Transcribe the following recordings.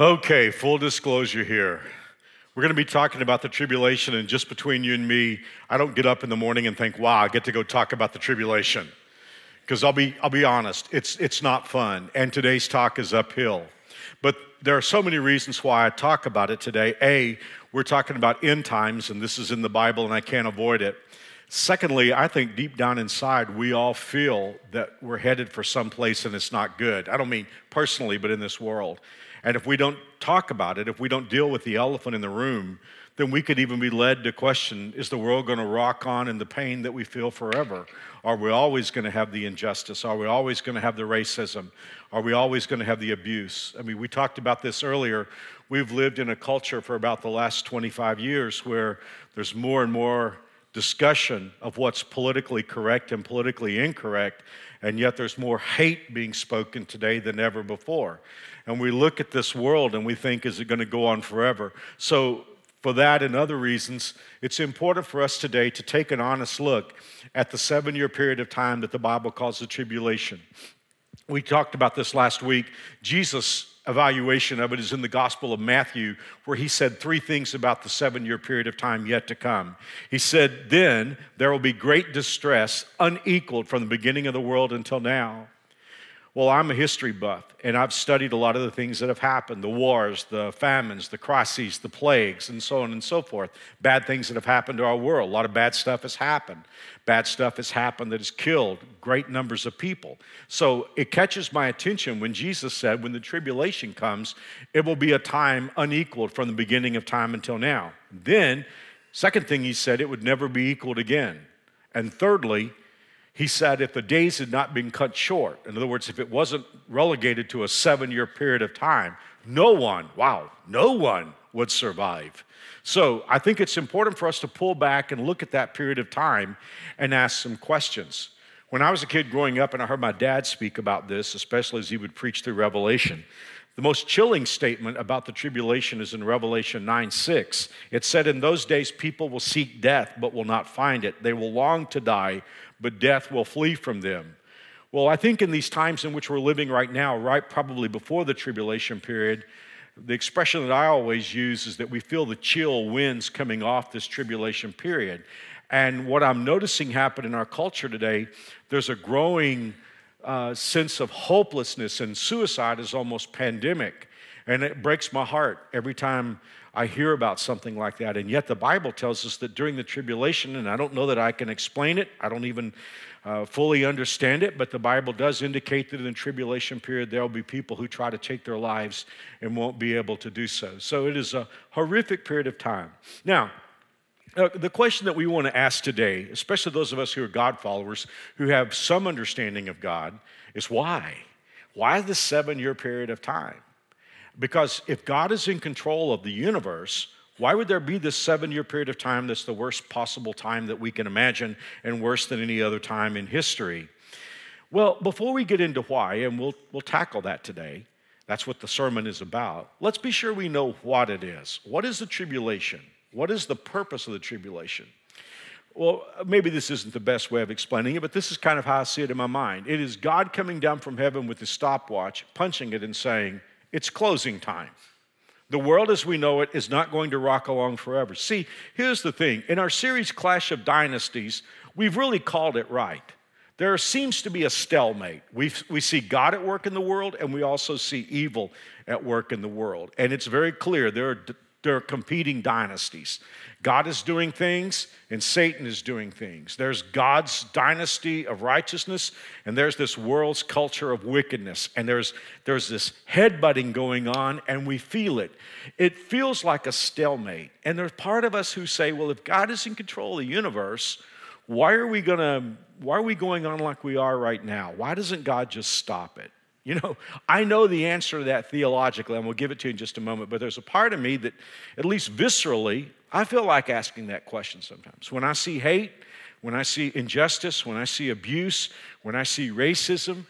Okay, full disclosure here. We're going to be talking about the tribulation, and just between you and me, I don't get up in the morning and think, wow, I get to go talk about the tribulation. Because I'll be honest, it's not fun, and today's talk is uphill. But there are so many reasons why I talk about it today. A, we're talking about end times, and this is in the Bible, and I can't avoid it. Secondly, I think deep down inside, we all feel that we're headed for someplace and it's not good. I don't mean personally, but in this world. And if we don't talk about it, if we don't deal with the elephant in the room, then we could even be led to question, is the world going to rock on in the pain that we feel forever? Are we always going to have the injustice? Are we always going to have the racism? Are we always going to have the abuse? I mean, we talked about this earlier. We've lived in a culture for about the last 25 years where there's more and more discussion of what's politically correct and politically incorrect, and yet there's more hate being spoken today than ever before. And we look at this world and we think, is it going to go on forever? So for that and other reasons, it's important for us today to take an honest look at the 7-year period of time that the Bible calls the tribulation. We talked about this last week. Jesus' evaluation of it is in the Gospel of Matthew, where he said three things about the 7-year period of time yet to come. He said, then there will be great distress, unequaled from the beginning of the world until now. Well, I'm a history buff, and I've studied a lot of the things that have happened, the wars, the famines, the crises, the plagues, and so on and so forth, bad things that have happened to our world. A lot of bad stuff has happened. Bad stuff has happened that has killed great numbers of people. So it catches my attention when Jesus said, when the tribulation comes, it will be a time unequaled from the beginning of time until now. Then, second thing he said, it would never be equaled again. And thirdly, he said if the days had not been cut short, in other words, if it wasn't relegated to a 7-year period of time, no one would survive. So I think it's important for us to pull back and look at that period of time and ask some questions. When I was a kid growing up, and I heard my dad speak about this, especially as he would preach through Revelation, the most chilling statement about the tribulation is in Revelation 9:6. It said, in those days, people will seek death, but will not find it. They will long to die, but death will flee from them. Well, I think in these times in which we're living right now, right probably before the tribulation period, the expression that I always use is that we feel the chill winds coming off this tribulation period. And what I'm noticing happen in our culture today, there's a growing sense of hopelessness, and suicide is almost pandemic. And it breaks my heart every time I hear about something like that. And yet the Bible tells us that during the tribulation, and I don't know that I can explain it, I don't even fully understand it, but the Bible does indicate that in the tribulation period, there will be people who try to take their lives and won't be able to do so. So it is a horrific period of time. Now, the question that we want to ask today, especially those of us who are God followers, who have some understanding of God, is why? Why the 7-year period of time? Because if God is in control of the universe, why would there be this 7-year period of time that's the worst possible time that we can imagine and worse than any other time in history? Well, before we get into why, and we'll tackle that today, that's what the sermon is about, let's be sure we know what it is. What is the tribulation? What is the purpose of the tribulation? Well, maybe this isn't the best way of explaining it, but this is kind of how I see it in my mind. It is God coming down from heaven with his stopwatch, punching it and saying, it's closing time. The world as we know it is not going to rock along forever. See, here's the thing. In our series, Clash of Dynasties, we've really called it right. There seems to be a stalemate. We see God at work in the world, and we also see evil at work in the world. And it's very clear there are competing dynasties. God is doing things, and Satan is doing things. There's God's dynasty of righteousness, and there's this world's culture of wickedness. And there's this headbutting going on, and we feel it. It feels like a stalemate. And there's part of us who say, well, if God is in control of the universe, why are we going on like we are right now? Why doesn't God just stop it? You know, I know the answer to that theologically, and we'll give it to you in just a moment, but there's a part of me that, at least viscerally, I feel like asking that question sometimes. When I see hate, when I see injustice, when I see abuse, when I see racism,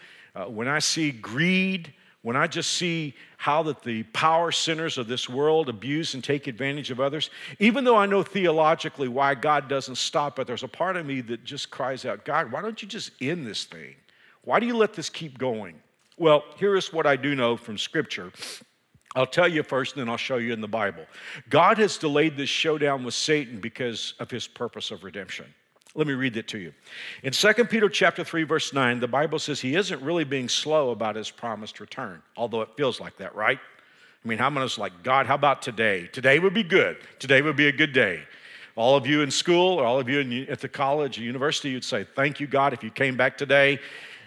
when I see greed, when I just see how that the power centers of this world abuse and take advantage of others, even though I know theologically why God doesn't stop it, there's a part of me that just cries out, God, why don't you just end this thing? Why do you let this keep going? Well, here is what I do know from Scripture. I'll tell you first, and then I'll show you in the Bible. God has delayed this showdown with Satan because of his purpose of redemption. Let me read that to you. In 2 Peter chapter 3, verse 9, the Bible says he isn't really being slow about his promised return, although it feels like that, right? I mean, how many of us like, God, how about today? Today would be good. Today would be a good day. All of you in school or all of you at the college or university, you'd say, thank you, God, if you came back today.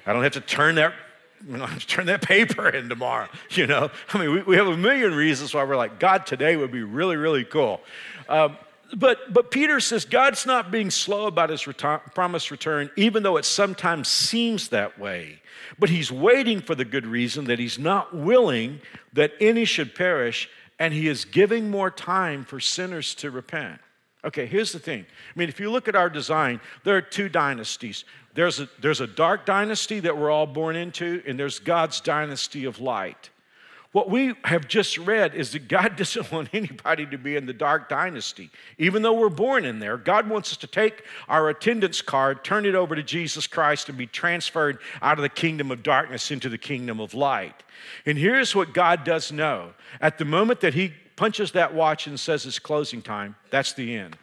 I don't have to turn that paper in tomorrow, you know? I mean, we have a million reasons why we're like, God, today would be really, really cool. But Peter says God's not being slow about his promised return, even though it sometimes seems that way. But he's waiting for the good reason that he's not willing that any should perish, and he is giving more time for sinners to repent. Okay, here's the thing. I mean, if you look at our design, there are two dynasties. There's a dark dynasty that we're all born into, and there's God's dynasty of light. What we have just read is that God doesn't want anybody to be in the dark dynasty. Even though we're born in there, God wants us to take our attendance card, turn it over to Jesus Christ, and be transferred out of the kingdom of darkness into the kingdom of light. And here's what God does know. At the moment that he punches that watch and says it's closing time, that's the end.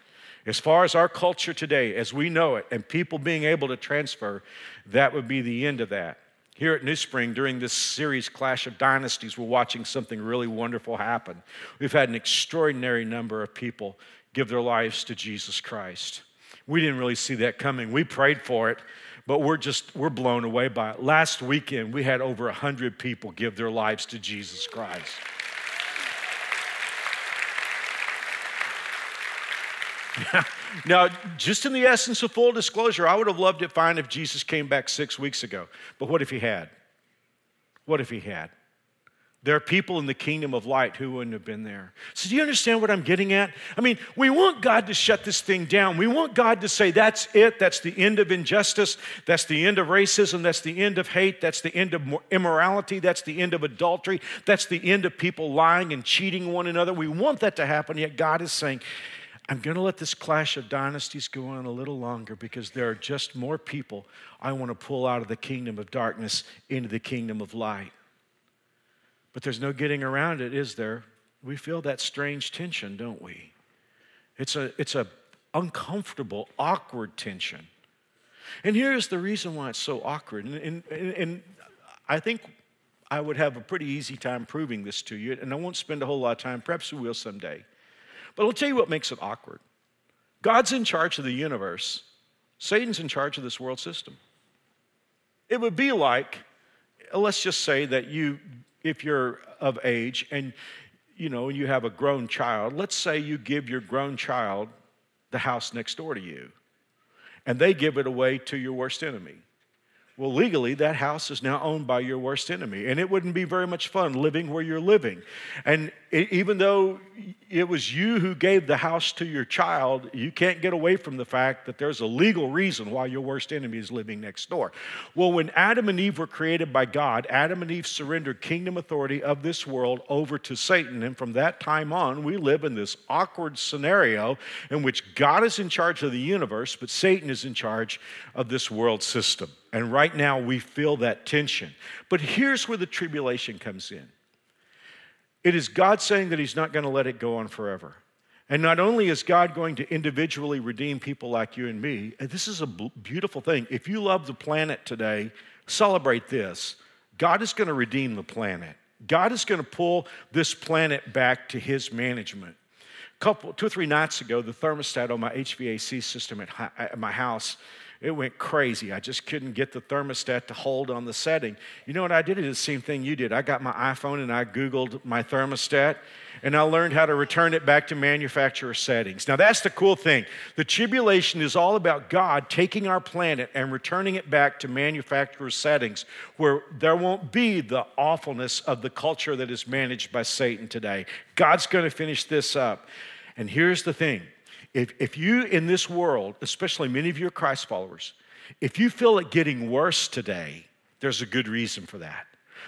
As far as our culture today, as we know it, and people being able to transfer, that would be the end of that. Here at New Spring, during this series, Clash of Dynasties, we're watching something really wonderful happen. We've had an extraordinary number of people give their lives to Jesus Christ. We didn't really see that coming. We prayed for it, but we're blown away by it. Last weekend, we had over 100 people give their lives to Jesus Christ. Now, just in the essence of full disclosure, I would have loved it fine if Jesus came back 6 weeks ago. But what if he had? What if he had? There are people in the kingdom of light who wouldn't have been there. So do you understand what I'm getting at? I mean, we want God to shut this thing down. We want God to say, that's it. That's the end of injustice. That's the end of racism. That's the end of hate. That's the end of immorality. That's the end of adultery. That's the end of people lying and cheating one another. We want that to happen, yet God is saying, I'm going to let this clash of dynasties go on a little longer because there are just more people I want to pull out of the kingdom of darkness into the kingdom of light. But there's no getting around it, is there? We feel that strange tension, don't we? It's a uncomfortable, awkward tension. And here's the reason why it's so awkward. And I think I would have a pretty easy time proving this to you, and I won't spend a whole lot of time. Perhaps we will someday. But I'll tell you what makes it awkward. God's in charge of the universe. Satan's in charge of this world system. It would be like, let's just say that if you're of age and you have a grown child, let's say you give your grown child the house next door to you, and they give it away to your worst enemy. Well, legally, that house is now owned by your worst enemy, and it wouldn't be very much fun living where you're living. And even though it was you who gave the house to your child, you can't get away from the fact that there's a legal reason why your worst enemy is living next door. Well, when Adam and Eve were created by God, Adam and Eve surrendered kingdom authority of this world over to Satan, and from that time on, we live in this awkward scenario in which God is in charge of the universe, but Satan is in charge of this world system. And right now, we feel that tension. But here's where the tribulation comes in. It is God saying that he's not going to let it go on forever. And not only is God going to individually redeem people like you and me, and this is a beautiful thing. If you love the planet today, celebrate this. God is going to redeem the planet. God is going to pull this planet back to his management. Two or three nights ago, the thermostat on my HVAC system at my house, it went crazy. I just couldn't get the thermostat to hold on the setting. You know what I did? It is the same thing you did. I got my iPhone and I Googled my thermostat, and I learned how to return it back to manufacturer settings. Now, that's the cool thing. The tribulation is all about God taking our planet and returning it back to manufacturer settings where there won't be the awfulness of the culture that is managed by Satan today. God's going to finish this up. And here's the thing. If you in this world, especially many of you are Christ followers, if you feel it getting worse today, there's a good reason for that.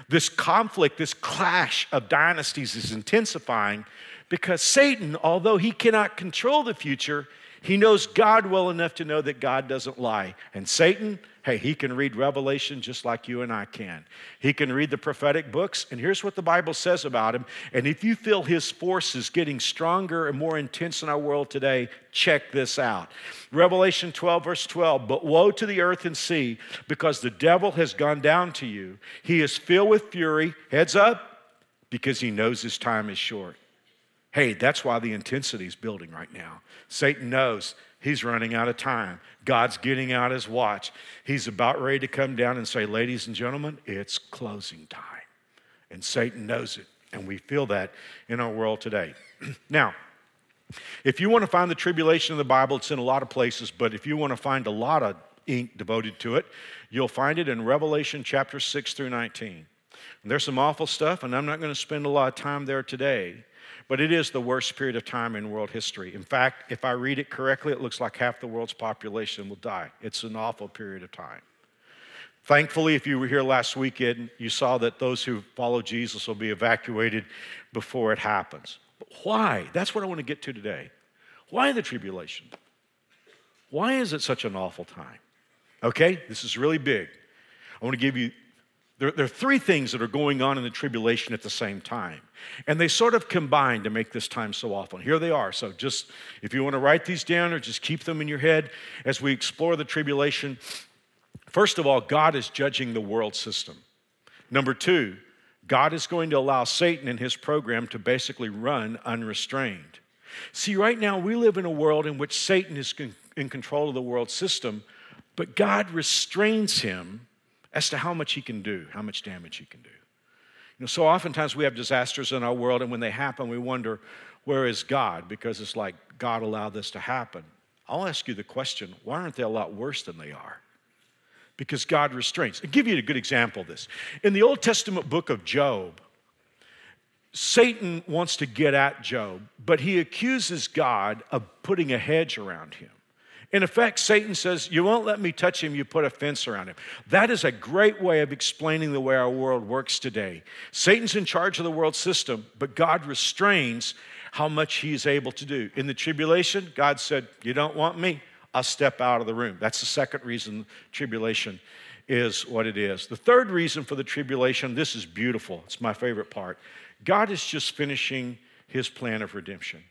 This conflict, this clash of dynasties is intensifying because Satan, although he cannot control the future, he knows God well enough to know that God doesn't lie. And Satan, Hey, he can read Revelation just like you and I can. He can read the prophetic books, and here's what the Bible says about him. And if you feel his force is getting stronger and more intense in our world today, check this out. Revelation 12, verse 12, "But woe to the earth and sea, because the devil has gone down to you. He is filled with fury," heads up, "because he knows his time is short." Hey, that's why the intensity is building right now. Satan knows he's running out of time. God's getting out his watch. He's about ready to come down and say, "Ladies and gentlemen, it's closing time." And Satan knows it, and we feel that in our world today. Now, if you want to find the tribulation in the Bible, it's in a lot of places, but if you want to find a lot of ink devoted to it, you'll find it in Revelation chapter 6 through 19. And there's some awful stuff, and I'm not going to spend a lot of time there today. But it is the worst period of time in world history. In fact, if I read it correctly, it looks like half the world's population will die. It's an awful period of time. Thankfully, if you were here last weekend, you saw that those who follow Jesus will be evacuated before it happens. But why? That's what I want to get to today. Why the tribulation? Why is it such an awful time? Okay, this is really big. I want to give you There are three things that are going on in the tribulation at the same time, and they sort of combine to make this time so awful. Here they are, so just if you want to write these down or just keep them in your head as we explore the tribulation. First of all, God is judging the world system. Number two, God is going to allow Satan and his program to basically run unrestrained. See, right now we live in a world in which Satan is in control of the world system, but God restrains him as to how much he can do, how much damage he can do. You know, so oftentimes we have disasters in our world, and when they happen, we wonder, where is God? Because it's like, God allowed this to happen. I'll ask you the question, why aren't they a lot worse than they are? Because God restrains. I'll give you a good example of this. In the Old Testament book of Job, Satan wants to get at Job, but he accuses God of putting a hedge around him. In effect, Satan says, "You won't let me touch him, you put a fence around him." That is a great way of explaining the way our world works today. Satan's in charge of the world system, but God restrains how much he is able to do. In the tribulation, God said, "You don't want me? I'll step out of the room." That's the second reason tribulation is what it is. The third reason for the tribulation, this is beautiful. It's my favorite part. God is just finishing his plan of redemption.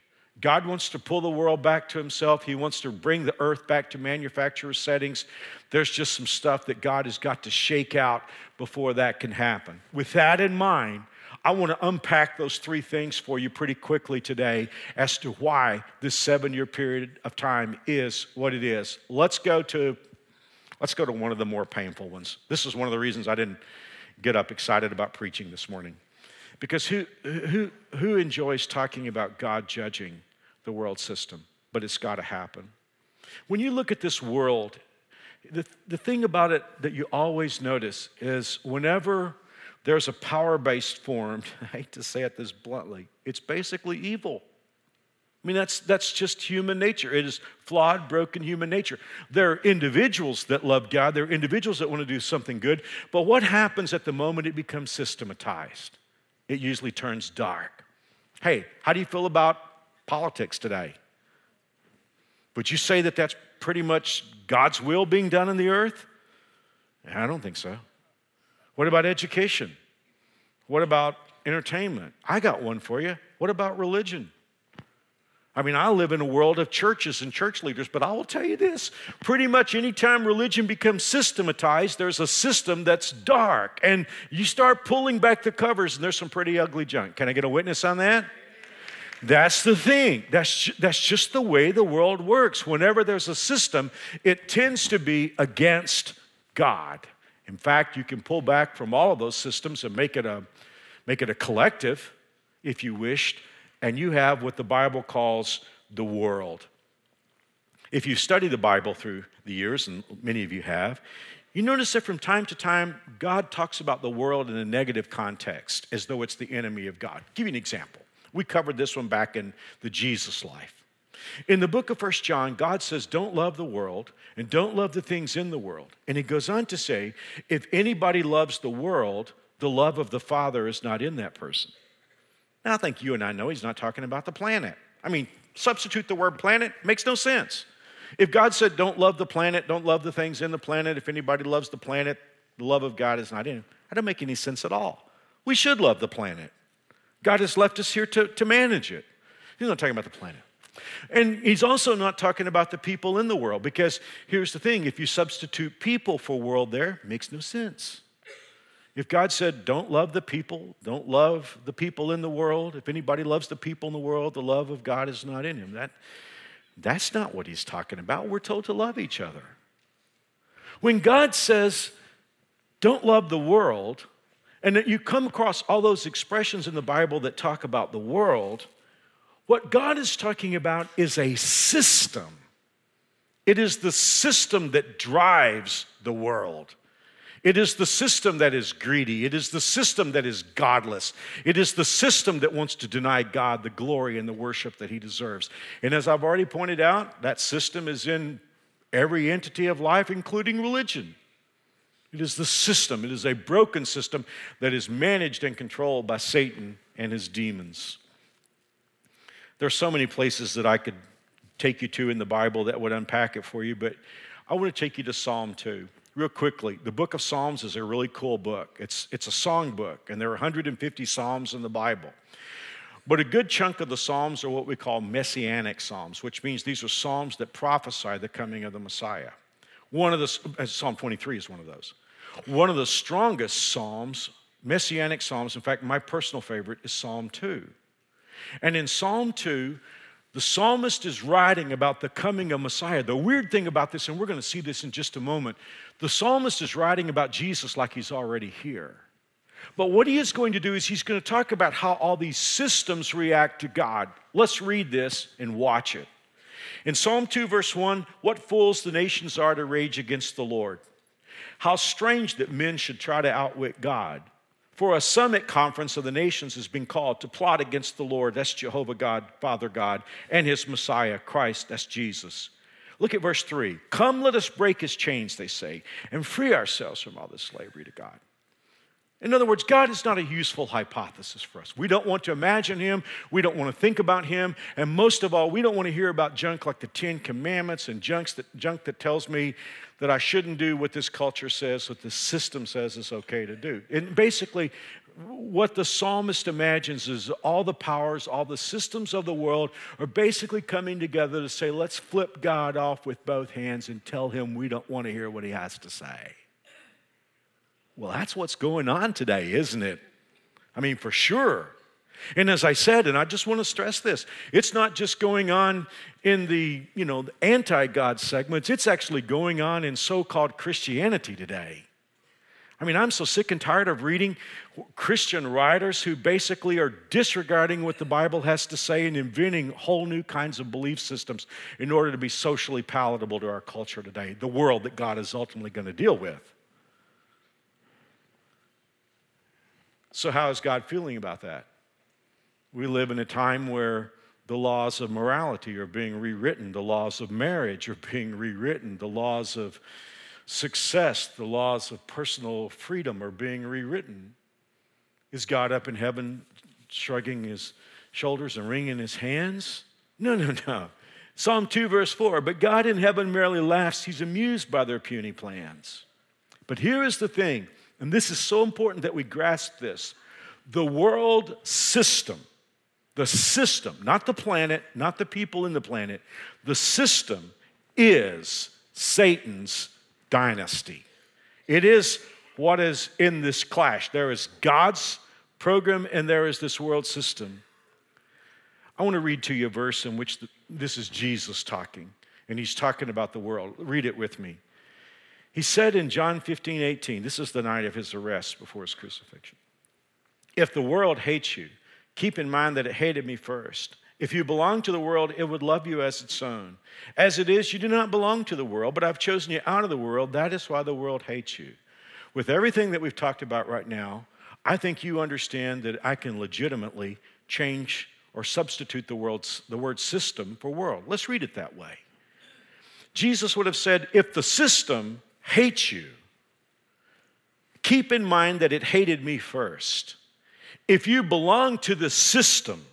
God wants to pull the world back to himself. He wants to bring the earth back to manufacturer settings. There's just some stuff that God has got to shake out before that can happen. With that in mind, I want to unpack those three things for you pretty quickly today as to why this 7-year period of time is what it is. Let's go to one of the more painful ones. This is one of the reasons I didn't get up excited about preaching this morning. Because who enjoys talking about God judging the world system? But it's got to happen. When you look at this world, the thing about it that you always notice is whenever there's a power base formed, I hate to say it this bluntly, it's basically evil. I mean, that's just human nature. It is flawed, broken human nature. There are individuals that love God. There are individuals that want to do something good. But what happens at the moment it becomes systematized? It usually turns dark. Hey, how do you feel about politics today? Would you say that that's pretty much God's will being done in the earth? I don't think so. What about education? What about entertainment? I got one for you. What about religion? I mean, I live in a world of churches and church leaders, but I will tell you this, pretty much anytime religion becomes systematized, there's a system that's dark, and you start pulling back the covers, and there's some pretty ugly junk. Can I get a witness on that? That's the thing. That's just the way the world works. Whenever there's a system, it tends to be against God. In fact, you can pull back from all of those systems and make it a collective, if you wished, and you have what the Bible calls the world. If you study the Bible through the years, and many of you have, you notice that from time to time, God talks about the world in a negative context, as though it's the enemy of God. I'll give you an example. We covered this one back in the Jesus life. In the book of 1 John, God says, don't love the world, and don't love the things in the world. And he goes on to say, if anybody loves the world, the love of the Father is not in that person. Now, I think you and I know he's not talking about the planet. I mean, substitute the word planet, makes no sense. If God said, don't love the planet, don't love the things in the planet, if anybody loves the planet, the love of God is not in it. That doesn't make any sense at all. We should love the planet. God has left us here to manage it. He's not talking about the planet. And he's also not talking about the people in the world, because here's the thing, if you substitute people for world there, it makes no sense. If God said, don't love the people in the world, if anybody loves the people in the world, the love of God is not in him. That's not what he's talking about. We're told to love each other. When God says, don't love the world, and that you come across all those expressions in the Bible that talk about the world, what God is talking about is a system. It is the system that drives the world. It is the system that is greedy. It is the system that is godless. It is the system that wants to deny God the glory and the worship that he deserves. And as I've already pointed out, that system is in every entity of life, including religion. It is the system. It is a broken system that is managed and controlled by Satan and his demons. There's so many places that I could take you to in the Bible that would unpack it for you, but I want to take you to Psalm 2 real quickly. The book of Psalms is a really cool book. It's a song book, and there are 150 Psalms in the Bible. But a good chunk of the Psalms are what we call messianic Psalms, which means these are Psalms that prophesy the coming of the Messiah. Psalm 23 is one of those. One of the strongest Psalms, messianic Psalms, in fact, my personal favorite is Psalm 2. And in Psalm 2, the psalmist is writing about the coming of Messiah. The weird thing about this, and we're going to see this in just a moment, the psalmist is writing about Jesus like he's already here. But what he is going to do is he's going to talk about how all these systems react to God. Let's read this and watch it. In Psalm 2, verse 1, what fools the nations are to rage against the Lord. How strange that men should try to outwit God. For a summit conference of the nations has been called to plot against the Lord, that's Jehovah God, Father God, and his Messiah, Christ, that's Jesus. Look at verse 3. Come, let us break his chains, they say, and free ourselves from all this slavery to God. In other words, God is not a useful hypothesis for us. We don't want to imagine him. We don't want to think about him. And most of all, we don't want to hear about junk like the Ten Commandments and junk that tells me that I shouldn't do what this culture says, what this system says is okay to do. And basically, what the psalmist imagines is all the powers, all the systems of the world are basically coming together to say, let's flip God off with both hands and tell him we don't want to hear what he has to say. Well, that's what's going on today, isn't it? I mean, for sure. And as I said, and I just want to stress this, it's not just going on in the, the anti-God segments. It's actually going on in so-called Christianity today. I mean, I'm so sick and tired of reading Christian writers who basically are disregarding what the Bible has to say and inventing whole new kinds of belief systems in order to be socially palatable to our culture today, the world that God is ultimately going to deal with. So how is God feeling about that? We live in a time where the laws of morality are being rewritten. The laws of marriage are being rewritten. The laws of success, the laws of personal freedom are being rewritten. Is God up in heaven shrugging his shoulders and wringing his hands? No. Psalm 2, verse 4, but God in heaven merely laughs. He's amused by their puny plans. But here is the thing. And this is so important that we grasp this. The world system, not the planet, not the people in the planet, the system is Satan's dynasty. It is what is in this clash. There is God's program and there is this world system. I want to read to you a verse in which this is Jesus talking, and he's talking about the world. Read it with me. He said in John 15:18, this is the night of his arrest before his crucifixion, if the world hates you, keep in mind that it hated me first. If you belong to the world, it would love you as its own. As it is, you do not belong to the world, but I've chosen you out of the world. That is why the world hates you. With everything that we've talked about right now, I think you understand that I can legitimately change or substitute the word system for world. Let's read it that way. Jesus would have said, if the system hates you, keep in mind that it hated me first. If you belong to the system,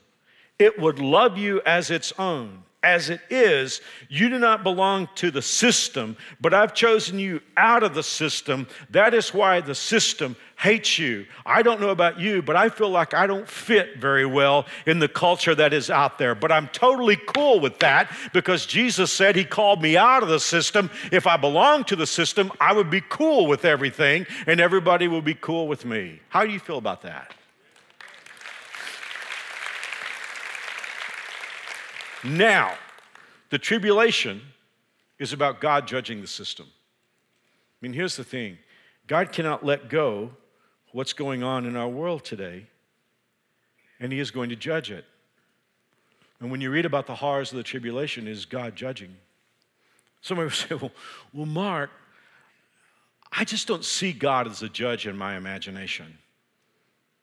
it would love you as its own. as it is. You do not belong to the system, but I've chosen you out of the system. That is why the system hates you. I don't know about you, but I feel like I don't fit very well in the culture that is out there. But I'm totally cool with that because Jesus said he called me out of the system. If I belonged to the system, I would be cool with everything and everybody would be cool with me. How do you feel about that? Now, the tribulation is about God judging the system. I mean, here's the thing. God cannot let go what's going on in our world today, and he is going to judge it. And when you read about the horrors of the tribulation, it is God judging. Somebody will say, well, Mark, I just don't see God as a judge in my imagination.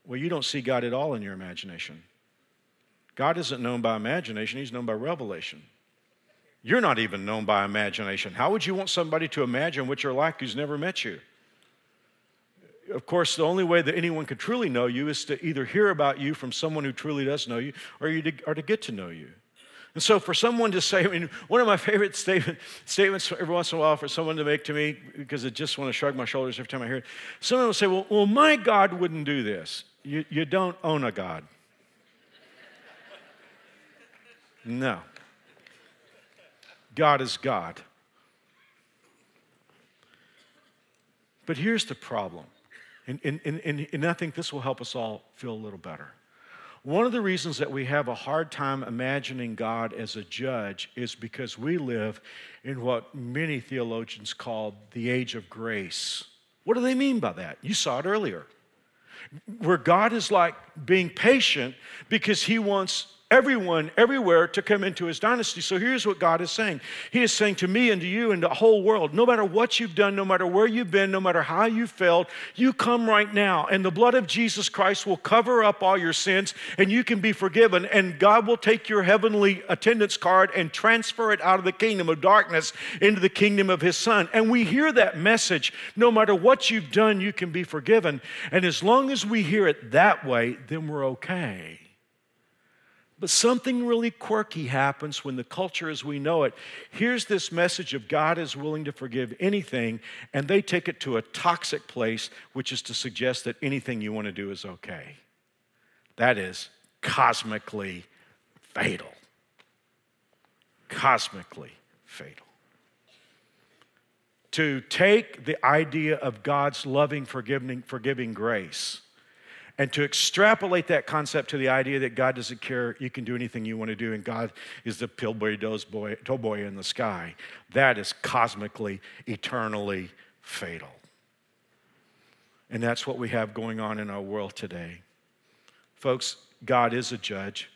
Well, you don't see God at all in your imagination. God isn't known by imagination, he's known by revelation. You're not even known by imagination. How would you want somebody to imagine what you're like who's never met you? Of course, the only way that anyone could truly know you is to either hear about you from someone who truly does know you or to get to know you. And so for someone to say, I mean, one of my favorite statements every once in a while for someone to make to me, because I just want to shrug my shoulders every time I hear it, someone will say, well, my God wouldn't do this. You don't own a God. No. God is God. But here's the problem, and I think this will help us all feel a little better. One of the reasons that we have a hard time imagining God as a judge is because we live in what many theologians call the age of grace. What do they mean by that? You saw it earlier, where God is like being patient because he wants everyone, everywhere to come into his dynasty. So here's what God is saying. He is saying to me and to you and the whole world, no matter what you've done, no matter where you've been, no matter how you failed, you come right now and the blood of Jesus Christ will cover up all your sins and you can be forgiven and God will take your heavenly attendance card and transfer it out of the kingdom of darkness into the kingdom of his son. And we hear that message. No matter what you've done, you can be forgiven. And as long as we hear it that way, then we're okay. But something really quirky happens when the culture as we know it hears this message of God is willing to forgive anything, and they take it to a toxic place, which is to suggest that anything you want to do is okay. That is cosmically fatal. Cosmically fatal. To take the idea of God's loving, forgiving grace and to extrapolate that concept to the idea that God doesn't care, you can do anything you want to do, and God is the pillboy doughboy in the sky. That is cosmically, eternally fatal. And that's what we have going on in our world today. Folks, God is a judge.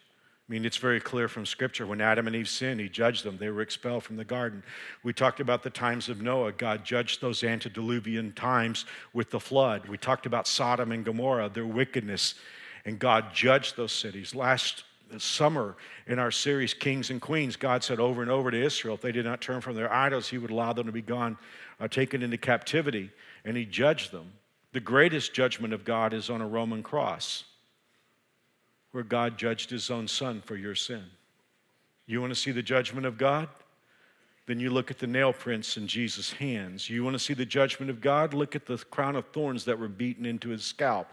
I mean, it's very clear from Scripture. When Adam and Eve sinned, he judged them. They were expelled from the garden. We talked about the times of Noah. God judged those antediluvian times with the flood. We talked about Sodom and Gomorrah, their wickedness, and God judged those cities. Last summer in our series, Kings and Queens, God said over and over to Israel, if they did not turn from their idols, he would allow them to be gone, taken into captivity, and he judged them. The greatest judgment of God is on a Roman cross, where God judged his own son for your sin. You want to see the judgment of God? Then you look at the nail prints in Jesus' hands. You want to see the judgment of God? Look at the crown of thorns that were beaten into his scalp.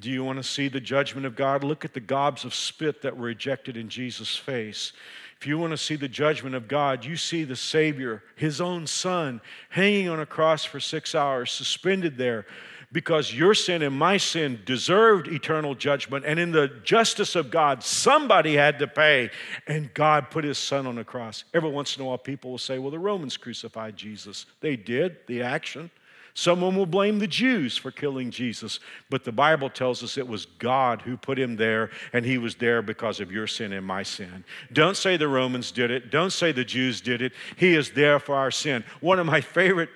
Do you want to see the judgment of God? Look at the gobs of spit that were ejected in Jesus' face. If you want to see the judgment of God, you see the Savior, his own son, hanging on a cross for 6 hours, suspended there, because your sin and my sin deserved eternal judgment, and in the justice of God, somebody had to pay, and God put his son on the cross. Every once in a while, people will say, well, the Romans crucified Jesus. They did, the action. Someone will blame the Jews for killing Jesus, but the Bible tells us it was God who put him there, and he was there because of your sin and my sin. Don't say the Romans did it. Don't say the Jews did it. He is there for our sin. One of my favorite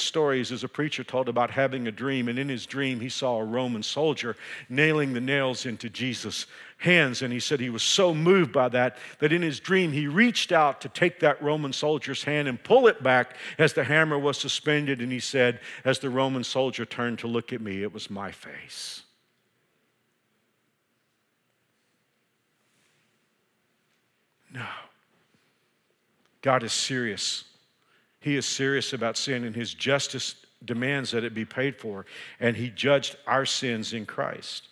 stories is a preacher told about having a dream, and in his dream he saw a Roman soldier nailing the nails into Jesus' hands, and he said he was so moved by that in his dream he reached out to take that Roman soldier's hand and pull it back as the hammer was suspended, and he said, as the Roman soldier turned to look at me, it was my face. No, God is serious. He is serious about sin, and his justice demands that it be paid for. And he judged our sins in Christ.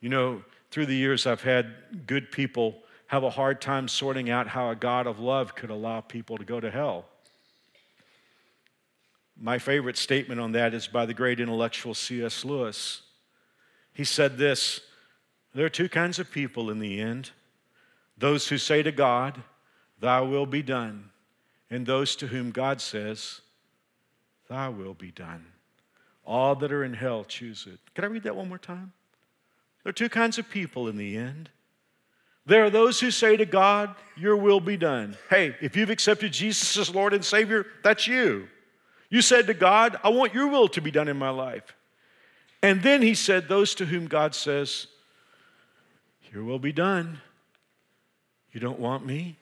You know, through the years, I've had good people have a hard time sorting out how a God of love could allow people to go to hell. My favorite statement on that is by the great intellectual C.S. Lewis. He said this, "There are two kinds of people in the end, those who say to God, 'Thy will be done,' and those to whom God says, 'Thy will be done.' All that are in hell choose it." Can I read that one more time? There are two kinds of people in the end. There are those who say to God, "Your will be done." Hey, if you've accepted Jesus as Lord and Savior, that's you. You said to God, "I want your will to be done in my life." And then he said, those to whom God says, "Your will be done. You don't want me.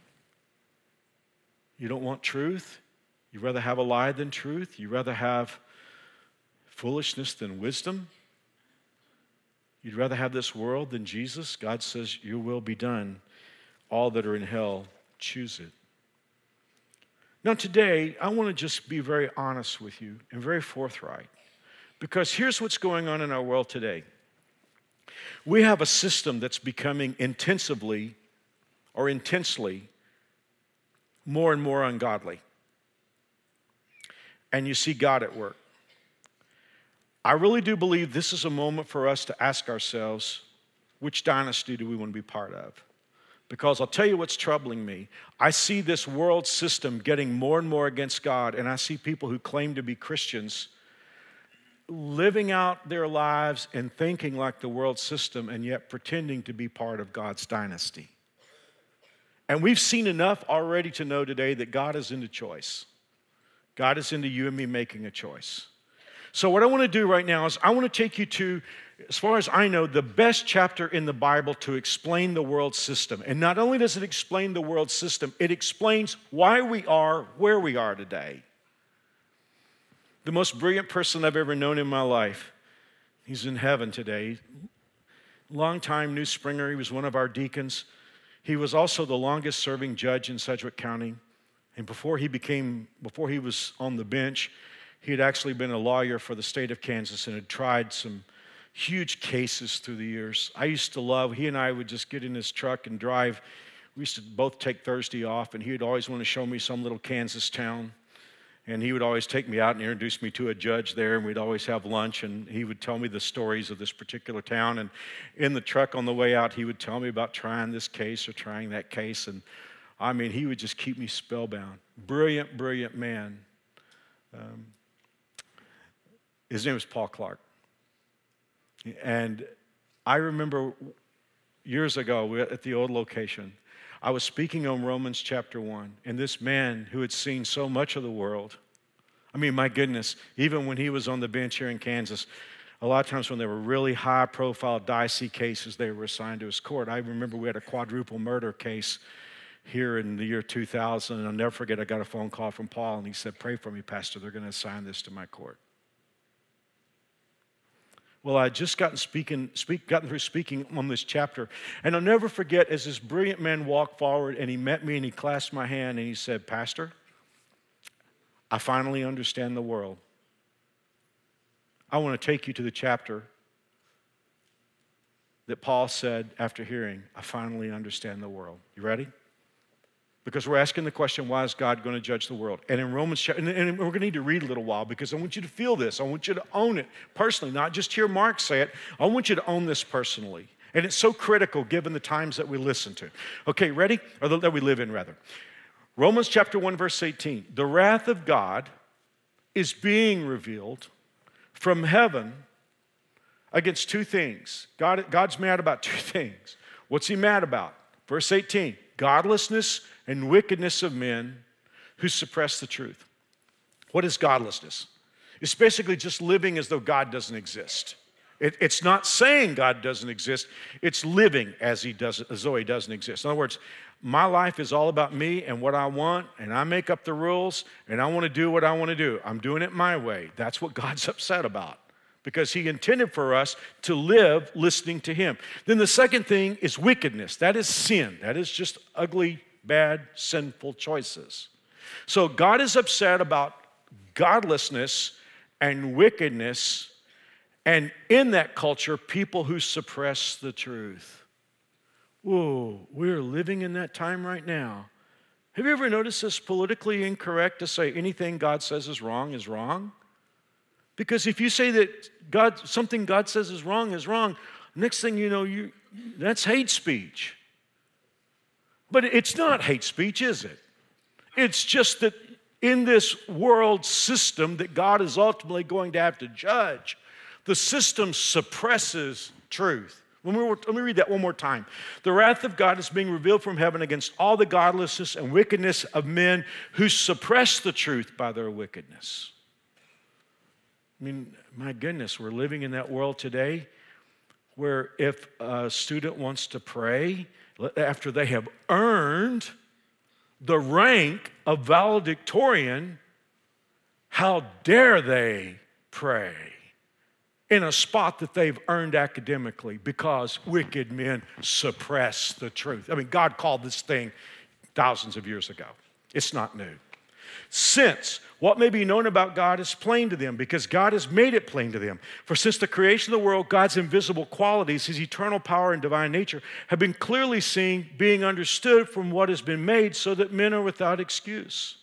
You don't want truth. You'd rather have a lie than truth. You'd rather have foolishness than wisdom. You'd rather have this world than Jesus." God says, "Your will be done. All that are in hell, choose it." Now today, I want to just be very honest with you and very forthright, because here's what's going on in our world today. We have a system that's becoming intensely more and more ungodly. And you see God at work. I really do believe this is a moment for us to ask ourselves, which dynasty do we want to be part of? Because I'll tell you what's troubling me. I see this world system getting more and more against God, and I see people who claim to be Christians living out their lives and thinking like the world system and yet pretending to be part of God's dynasty. And we've seen enough already to know today that God is into choice. God is into you and me making a choice. So what I want to do right now is I want to take you to, as far as I know, the best chapter in the Bible to explain the world system. And not only does it explain the world system, it explains why we are where we are today. The most brilliant person I've ever known in my life, he's in heaven today. Longtime New Springer, he was one of our deacons. He was also the longest serving judge in Sedgwick County. And before he was on the bench, he had actually been a lawyer for the state of Kansas and had tried some huge cases through the years. He and I would just get in his truck and drive. We used to both take Thursday off, and he would always want to show me some little Kansas town. And he would always take me out and introduce me to a judge there, and we'd always have lunch, and he would tell me the stories of this particular town. And in the truck on the way out, he would tell me about trying this case or trying that case. And I mean, he would just keep me spellbound. Brilliant, brilliant man. His name was Paul Clark. And I remember years ago at the old location, I was speaking on Romans chapter 1, and this man who had seen so much of the world, I mean, my goodness, even when he was on the bench here in Kansas, a lot of times when there were really high-profile, dicey cases, they were assigned to his court. I remember we had a quadruple murder case here in the year 2000, and I'll never forget, I got a phone call from Paul, and he said, "Pray for me, Pastor, they're going to assign this to my court." Well, I had just gotten through speaking on this chapter, and I'll never forget as this brilliant man walked forward, and he met me, and he clasped my hand, and he said, "Pastor, I finally understand the world. I want to take you to the chapter that Paul said after hearing, 'I finally understand the world.'" You ready? Because we're asking the question, why is God going to judge the world? And in Romans, and we're going to need to read a little while, because I want you to feel this. I want you to own it personally, not just hear Mark say it. I want you to own this personally. And it's so critical given the times that we listen to. Okay, ready? Or that we live in, rather. Romans chapter 1, verse 18. "The wrath of God is being revealed from heaven against two things." God's mad about two things. What's he mad about? Verse 18. "Godlessness and wickedness of men who suppress the truth." What is godlessness? It's basically just living as though God doesn't exist. It's not saying God doesn't exist. It's living as though he doesn't exist. In other words, my life is all about me and what I want, and I make up the rules, and I want to do what I want to do. I'm doing it my way. That's what God's upset about, because he intended for us to live listening to him. Then the second thing is wickedness. That is sin. That is just ugly bad, sinful choices. So God is upset about godlessness and wickedness, and in that culture, people who suppress the truth. Whoa, we're living in that time right now. Have you ever noticed it's politically incorrect to say anything God says is wrong is wrong? Because if you say that something God says is wrong, next thing you know, that's hate speech. But it's not hate speech, is it? It's just that in this world system that God is ultimately going to have to judge, the system suppresses truth. Let me read that one more time. The wrath of God is being revealed from heaven against all the godlessness and wickedness of men who suppress the truth by their wickedness. I mean, my goodness, we're living in that world today where if a student wants to pray after they have earned the rank of valedictorian, how dare they pray in a spot that they've earned academically because wicked men suppress the truth. I mean, God called this thing thousands of years ago. It's not new. Since what may be known about God is plain to them, because God has made it plain to them. For since the creation of the world, God's invisible qualities, his eternal power and divine nature, have been clearly seen, being understood from what has been made, so that men are without excuse.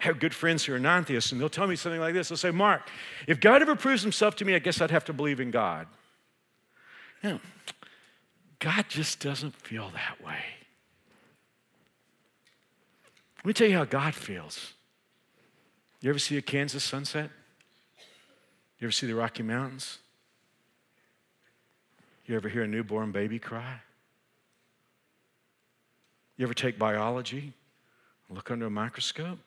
I have good friends who are non-theists, and they'll tell me something like this. They'll say, Mark, if God ever proves himself to me, I guess I'd have to believe in God. Now, God just doesn't feel that way. Let me tell you how God feels. You ever see a Kansas sunset? You ever see the Rocky Mountains? You ever hear a newborn baby cry? You ever take biology and look under a microscope?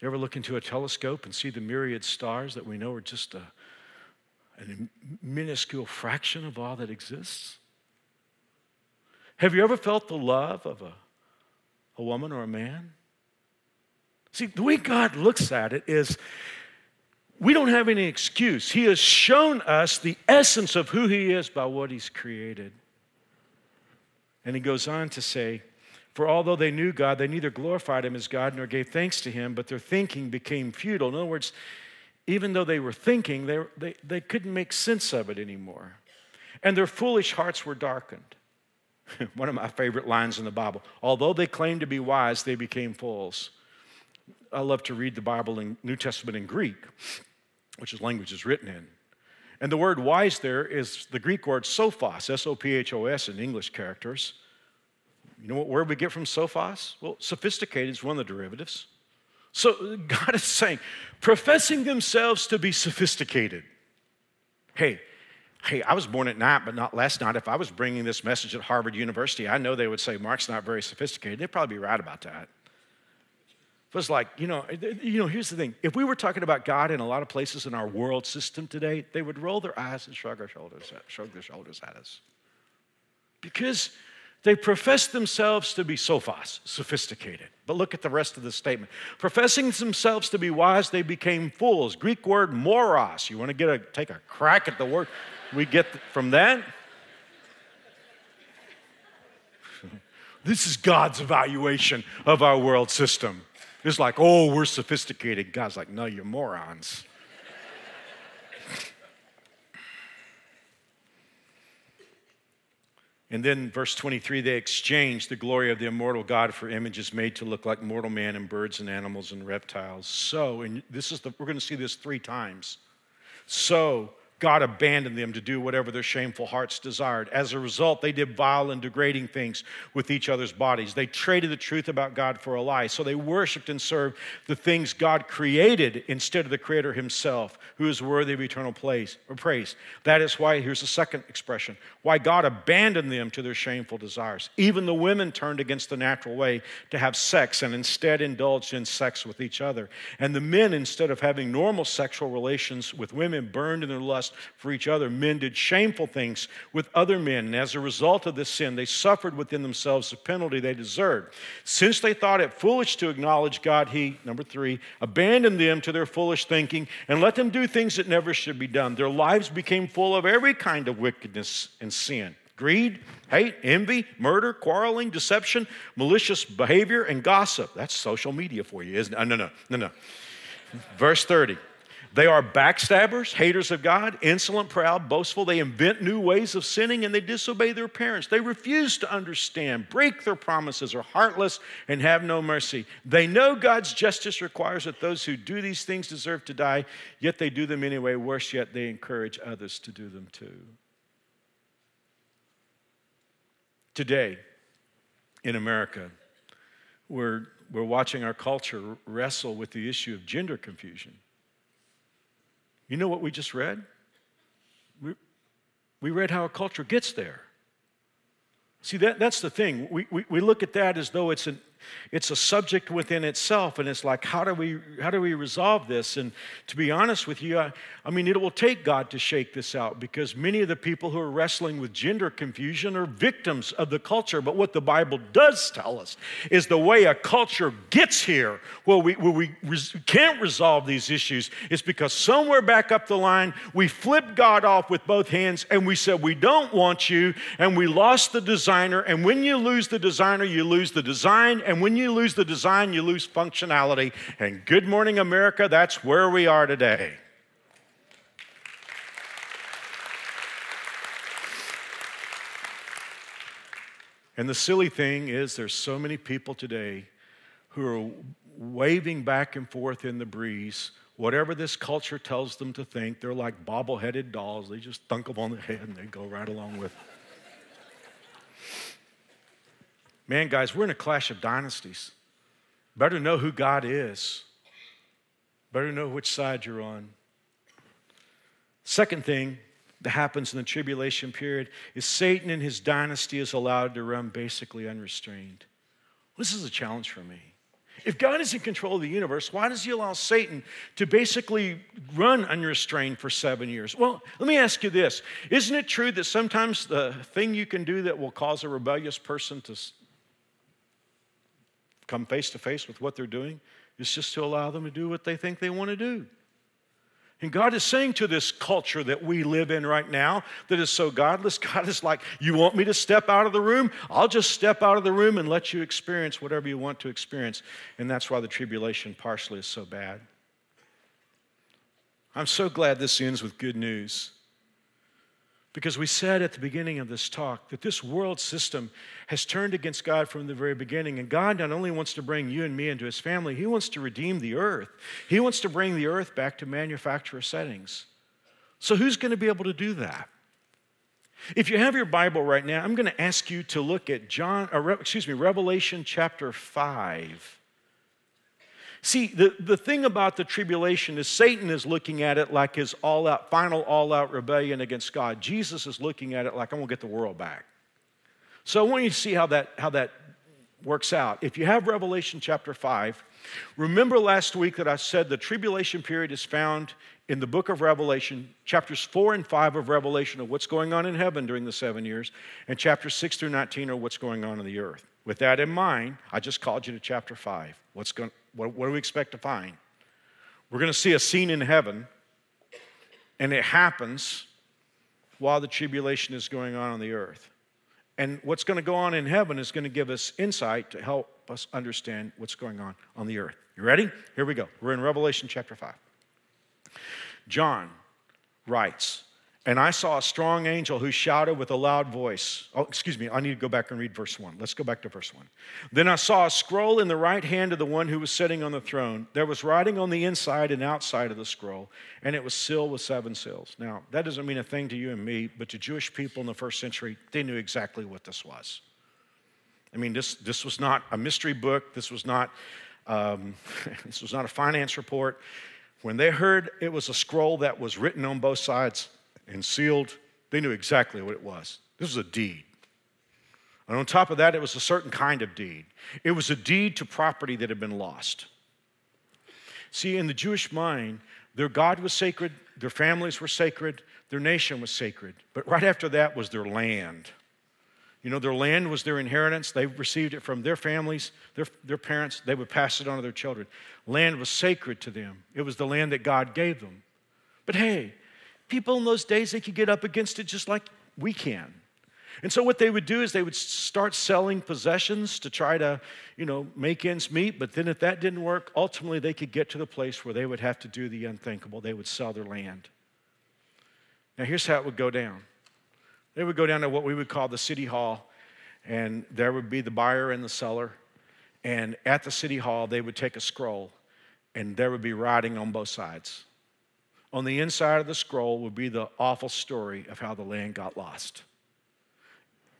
You ever look into a telescope and see the myriad stars that we know are just a minuscule fraction of all that exists? Have you ever felt the love of a woman or a man? See, the way God looks at it is we don't have any excuse. He has shown us the essence of who he is by what he's created. And he goes on to say, for although they knew God, they neither glorified him as God nor gave thanks to him, but their thinking became futile. In other words, even though they were thinking, they couldn't make sense of it anymore. And their foolish hearts were darkened. One of my favorite lines in the Bible. Although they claimed to be wise, they became fools. I love to read the Bible in New Testament in Greek, which is language is written in. And the word wise there is the Greek word sophos, S-O-P-H-O-S in English characters. You know what word we get from sophos? Well, sophisticated is one of the derivatives. So God is saying, professing themselves to be sophisticated. Hey, I was born at night, but not last night. If I was bringing this message at Harvard University, I know they would say, Mark's not very sophisticated. They'd probably be right about that. But it's like, here's the thing. If we were talking about God in a lot of places in our world system today, they would roll their eyes and shrug their shoulders at us. Because they profess themselves to be sophos, sophisticated. But look at the rest of the statement. Professing themselves to be wise, they became fools. Greek word moros. You want to take a crack at the word? We get from that. This is God's evaluation of our world system. It's like, oh, we're sophisticated. God's like, no, you're morons. And then verse 23, they exchanged the glory of the immortal God for images made to look like mortal man and birds and animals and reptiles. So, and this is we're going to see this 3 times. So God abandoned them to do whatever their shameful hearts desired. As a result, they did vile and degrading things with each other's bodies. They traded the truth about God for a lie. So they worshiped and served the things God created instead of the Creator himself, who is worthy of eternal praise. That is why, here's the second expression, why God abandoned them to their shameful desires. Even the women turned against the natural way to have sex and instead indulged in sex with each other. And the men, instead of having normal sexual relations with women, burned in their lust for each other. Men did shameful things with other men, and as a result of this sin, they suffered within themselves the penalty they deserved. Since they thought it foolish to acknowledge God, he, number 3, abandoned them to their foolish thinking and let them do things that never should be done. Their lives became full of every kind of wickedness and sin. greed, hate, envy, murder, quarreling, deception, malicious behavior, and gossip. That's social media for you, isn't it? No. Verse 30. They are backstabbers, haters of God, insolent, proud, boastful. They invent new ways of sinning, and they disobey their parents. They refuse to understand, break their promises, are heartless, and have no mercy. They know God's justice requires that those who do these things deserve to die, yet they do them anyway. Worse yet, they encourage others to do them too. Today, in America, we're watching our culture wrestle with the issue of gender confusion. You know what we just read? We read how a culture gets there. See, that's the thing. We look at that as though it's a subject within itself, and it's like, how do we resolve this? And to be honest with you, I mean, it will take God to shake this out, because many of the people who are wrestling with gender confusion are victims of the culture. But what the Bible does tell us is the way a culture gets here, where we can't resolve these issues, is because somewhere back up the line, we flipped God off with both hands, and we said, we don't want you, and we lost the designer. And when you lose the designer, you lose the design, and when you lose the design, you lose functionality. And good morning, America, that's where we are today. And the silly thing is, there's so many people today who are waving back and forth in the breeze. Whatever this culture tells them to think, they're like bobble-headed dolls. They just thunk them on the head and they go right along with it. Man, guys, we're in a clash of dynasties. Better know who God is. Better know which side you're on. Second thing that happens in the tribulation period is Satan and his dynasty is allowed to run basically unrestrained. This is a challenge for me. If God is in control of the universe, why does he allow Satan to basically run unrestrained for 7 years? Well, let me ask you this. Isn't it true that sometimes the thing you can do that will cause a rebellious person to come face to face with what they're doing is just to allow them to do what they think they want to do? And God is saying to this culture that we live in right now that is so godless, God is like, you want me to step out of the room? I'll just step out of the room and let you experience whatever you want to experience. And that's why the tribulation partially is so bad. I'm so glad this ends with good news, because we said at the beginning of this talk that this world system has turned against God from the very beginning. And God not only wants to bring you and me into his family, he wants to redeem the earth. He wants to bring the earth back to manufacturer settings. So who's going to be able to do that? If you have your Bible right now, I'm going to ask you to look at Revelation chapter 5. See, the thing about the tribulation is Satan is looking at it like his all-out, final all-out rebellion against God. Jesus is looking at it like, I'm going to get the world back. So I want you to see how that works out. If you have Revelation chapter 5, remember last week that I said the tribulation period is found in the book of Revelation, chapters 4 and 5 of Revelation are what's going on in heaven during the 7 years, and chapters 6 through 19 are what's going on in the earth. With that in mind, I just called you to chapter 5. What do we expect to find? We're going to see a scene in heaven, and it happens while the tribulation is going on the earth. And what's going to go on in heaven is going to give us insight to help us understand what's going on the earth. You ready? Here we go. We're in Revelation chapter 5. John writes, and I saw a strong angel who shouted with a loud voice. Oh, excuse me, I need to go back and read verse 1. Let's go back to verse 1. Then I saw a scroll in the right hand of the one who was sitting on the throne. There was writing on the inside and outside of the scroll, and it was sealed with 7 seals. Now, that doesn't mean a thing to you and me, but to Jewish people in the first century, they knew exactly what this was. I mean, this was not a mystery book. This was not this was not a finance report. When they heard it was a scroll that was written on both sides and sealed, they knew exactly what it was. This was a deed. And on top of that, it was a certain kind of deed. It was a deed to property that had been lost. See, in the Jewish mind, their God was sacred, their families were sacred, their nation was sacred. But right after that was their land. You know, their land was their inheritance. They received it from their families, their parents. They would pass it on to their children. Land was sacred to them. It was the land that God gave them. But hey, people in those days, they could get up against it just like we can. And so what they would do is they would start selling possessions to try to, make ends meet. But then if that didn't work, ultimately they could get to the place where they would have to do the unthinkable. They would sell their land. Now here's how it would go down. They would go down to what we would call the city hall, and there would be the buyer and the seller. And at the city hall, they would take a scroll, and there would be writing on both sides. On the inside of the scroll would be the awful story of how the land got lost.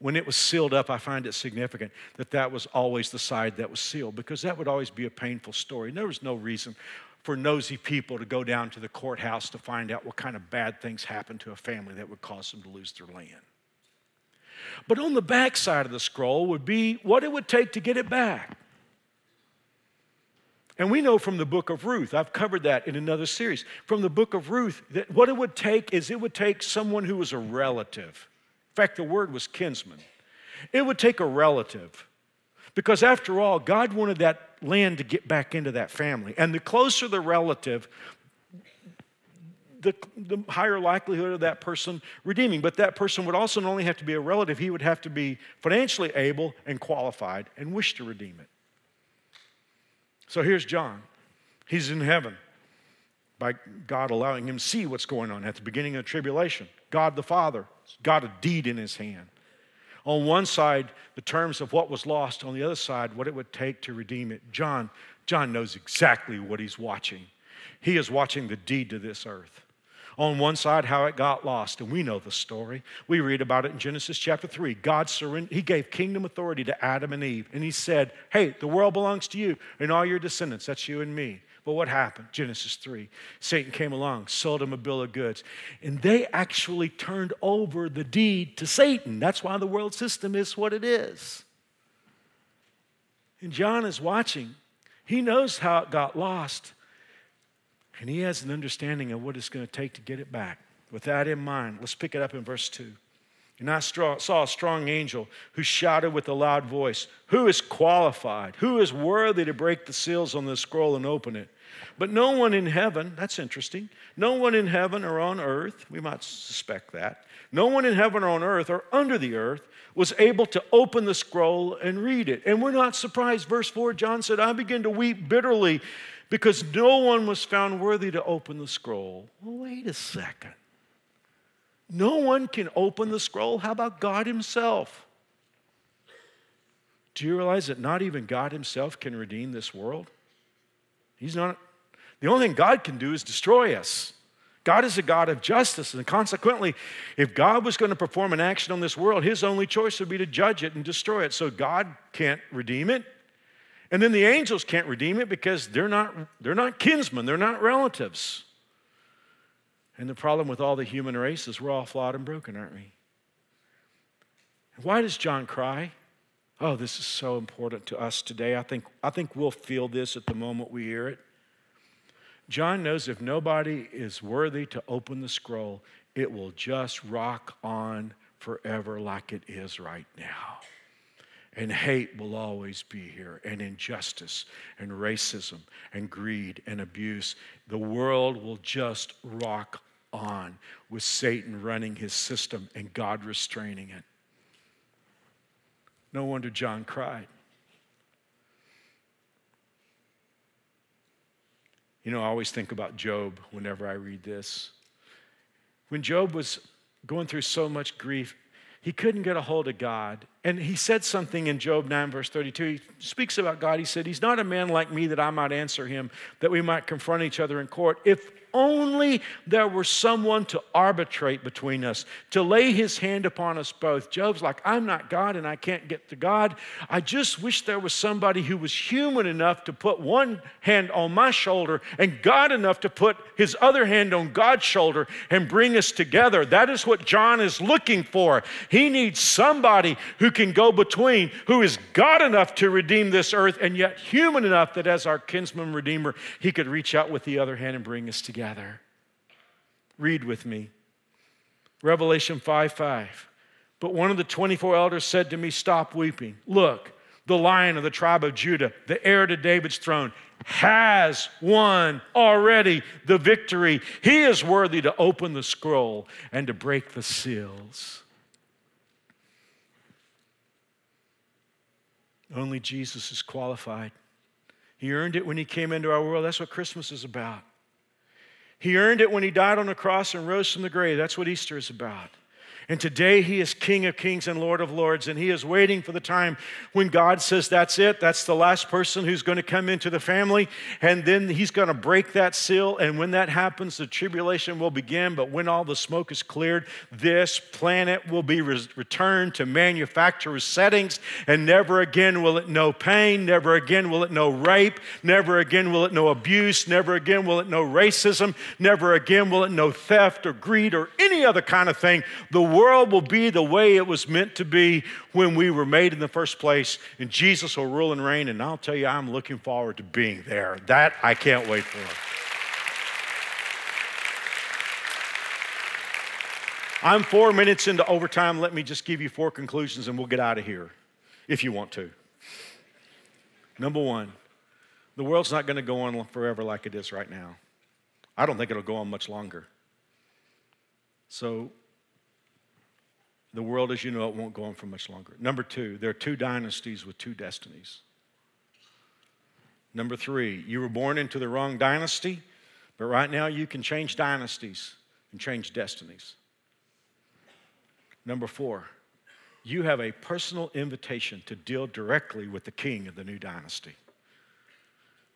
When it was sealed up, I find it significant that that was always the side that was sealed, because that would always be a painful story. And there was no reason for nosy people to go down to the courthouse to find out what kind of bad things happened to a family that would cause them to lose their land. But on the back side of the scroll would be what it would take to get it back. And we know from the book of Ruth, I've covered that in another series, from the book of Ruth, that what it would take is it would take someone who was a relative. In fact, the word was kinsman. It would take a relative, because after all, God wanted that land to get back into that family. And the closer the relative, the higher likelihood of that person redeeming. But that person would also not only have to be a relative, he would have to be financially able and qualified and wish to redeem it. So here's John. He's in heaven by God allowing him to see what's going on at the beginning of the tribulation. God the Father got a deed in his hand. On one side, the terms of what was lost. On the other side, what it would take to redeem it. John knows exactly what he's watching. He is watching the deed to this earth. On one side, how it got lost, and we know the story. We read about it in Genesis chapter 3. God surrendered, he gave kingdom authority to Adam and Eve, and he said, hey, the world belongs to you and all your descendants, that's you and me. But what happened? Genesis 3, Satan came along, sold him a bill of goods, and they actually turned over the deed to Satan. That's why the world system is what it is. And John is watching. He knows how it got lost. And he has an understanding of what it's going to take to get it back. With that in mind, let's pick it up in verse 2. And I saw a strong angel who shouted with a loud voice, who is qualified? Who is worthy to break the seals on this scroll and open it? But no one in heaven, that's interesting, no one in heaven or on earth, we might suspect that, no one in heaven or on earth or under the earth was able to open the scroll and read it. And we're not surprised. Verse 4, John said, I began to weep bitterly because no one was found worthy to open the scroll. Well, wait a second. No one can open the scroll? How about God himself? Do you realize that not even God himself can redeem this world? He's not. The only thing God can do is destroy us. God is a God of justice, and consequently, if God was going to perform an action on this world, his only choice would be to judge it and destroy it. So God can't redeem it. And then the angels can't redeem it because they're not kinsmen, they're not relatives. And the problem with all the human race is we're all flawed and broken, aren't we? And why does John cry? Oh, this is so important to us today. I think we'll feel this at the moment we hear it. John knows if nobody is worthy to open the scroll, it will just rock on forever like it is right now. And hate will always be here, and injustice, and racism, and greed, and abuse. The world will just rock on with Satan running his system and God restraining it. No wonder John cried. I always think about Job whenever I read this. When Job was going through so much grief, he couldn't get a hold of God. And he said something in Job 9, verse 32. He speaks about God. He said, he's not a man like me that I might answer him, that we might confront each other in court. If only there were someone to arbitrate between us, to lay his hand upon us both. Job's like, I'm not God and I can't get to God. I just wish there was somebody who was human enough to put one hand on my shoulder and God enough to put his other hand on God's shoulder and bring us together. That is what John is looking for. He needs somebody who can go between, who is God enough to redeem this earth and yet human enough that as our kinsman redeemer, he could reach out with the other hand and bring us together. Read with me. Revelation 5:5. But one of the 24 elders said to me, stop weeping. Look, the Lion of the tribe of Judah, the heir to David's throne, has won already the victory. He is worthy to open the scroll and to break the seals. Only Jesus is qualified. He earned it when he came into our world. That's what Christmas is about. He earned it when he died on the cross and rose from the grave. That's what Easter is about. And today he is King of Kings and Lord of Lords, and he is waiting for the time when God says, that's it, that's the last person who's going to come into the family, and then he's going to break that seal, and when that happens, the tribulation will begin, but when all the smoke is cleared, this planet will be returned to manufacturer's settings, and never again will it know pain, never again will it know rape, never again will it know abuse, never again will it know racism, never again will it know theft or greed or any other kind of thing. The world will be the way it was meant to be when we were made in the first place, and Jesus will rule and reign, and I'll tell you, I'm looking forward to being there. That I can't wait for. I'm 4 minutes into overtime. Let me just give you four conclusions, and we'll get out of here if you want to. Number one, the world's not going to go on forever like it is right now. I don't think it'll go on much longer. So the world, as you know, it won't go on for much longer. Number two, there are two dynasties with two destinies. Number three, you were born into the wrong dynasty, but right now you can change dynasties and change destinies. Number four, you have a personal invitation to deal directly with the king of the new dynasty.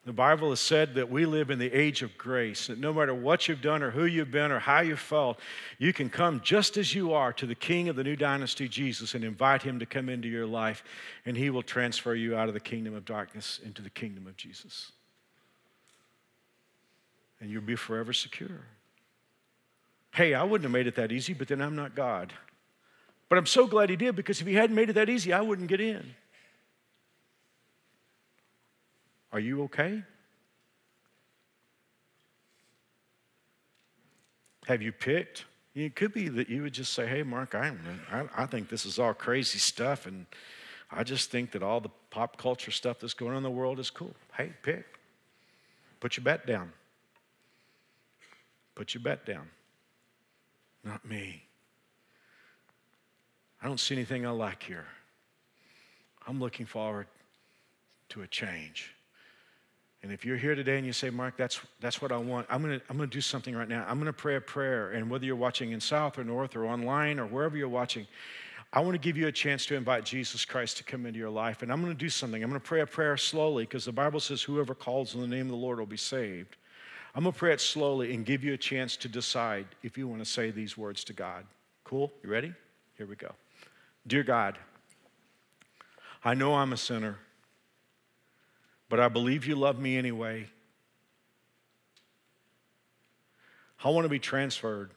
The Bible has said that we live in the age of grace, that no matter what you've done or who you've been or how you felt, you can come just as you are to the king of the new dynasty, Jesus, and invite him to come into your life, and he will transfer you out of the kingdom of darkness into the kingdom of Jesus. And you'll be forever secure. Hey, I wouldn't have made it that easy, but then I'm not God. But I'm so glad he did, because if he hadn't made it that easy, I wouldn't get in. Are you okay? Have you picked? It could be that you would just say, hey, Mark, I think this is all crazy stuff, and I just think that all the pop culture stuff that's going on in the world is cool. Hey, pick. Put your bet down. Put your bet down. Not me. I don't see anything I like here. I'm looking forward to a change. And if you're here today and you say, Mark, that's what I want, I'm gonna do something right now. I'm gonna pray a prayer. And whether you're watching in South or North or online or wherever you're watching, I wanna give you a chance to invite Jesus Christ to come into your life. And I'm gonna do something. I'm gonna pray a prayer slowly, because the Bible says whoever calls on the name of the Lord will be saved. I'm gonna pray it slowly and give you a chance to decide if you wanna say these words to God. Cool, you ready? Here we go. Dear God, I know I'm a sinner, but I believe you love me anyway. I want to be transferred.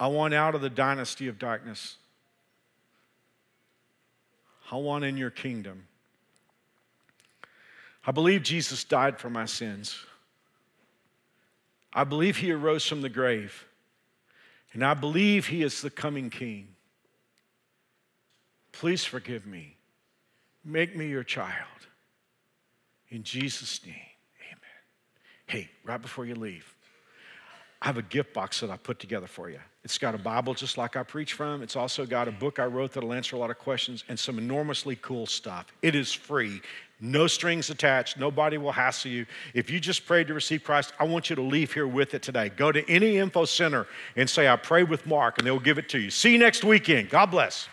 I want out of the dynasty of darkness. I want in your kingdom. I believe Jesus died for my sins. I believe he arose from the grave. And I believe he is the coming king. Please forgive me. Make me your child. In Jesus' name, amen. Hey, right before you leave, I have a gift box that I put together for you. It's got a Bible just like I preach from. It's also got a book I wrote that'll answer a lot of questions and some enormously cool stuff. It is free. No strings attached. Nobody will hassle you. If you just prayed to receive Christ, I want you to leave here with it today. Go to any info center and say, I prayed with Mark, and they'll give it to you. See you next weekend. God bless.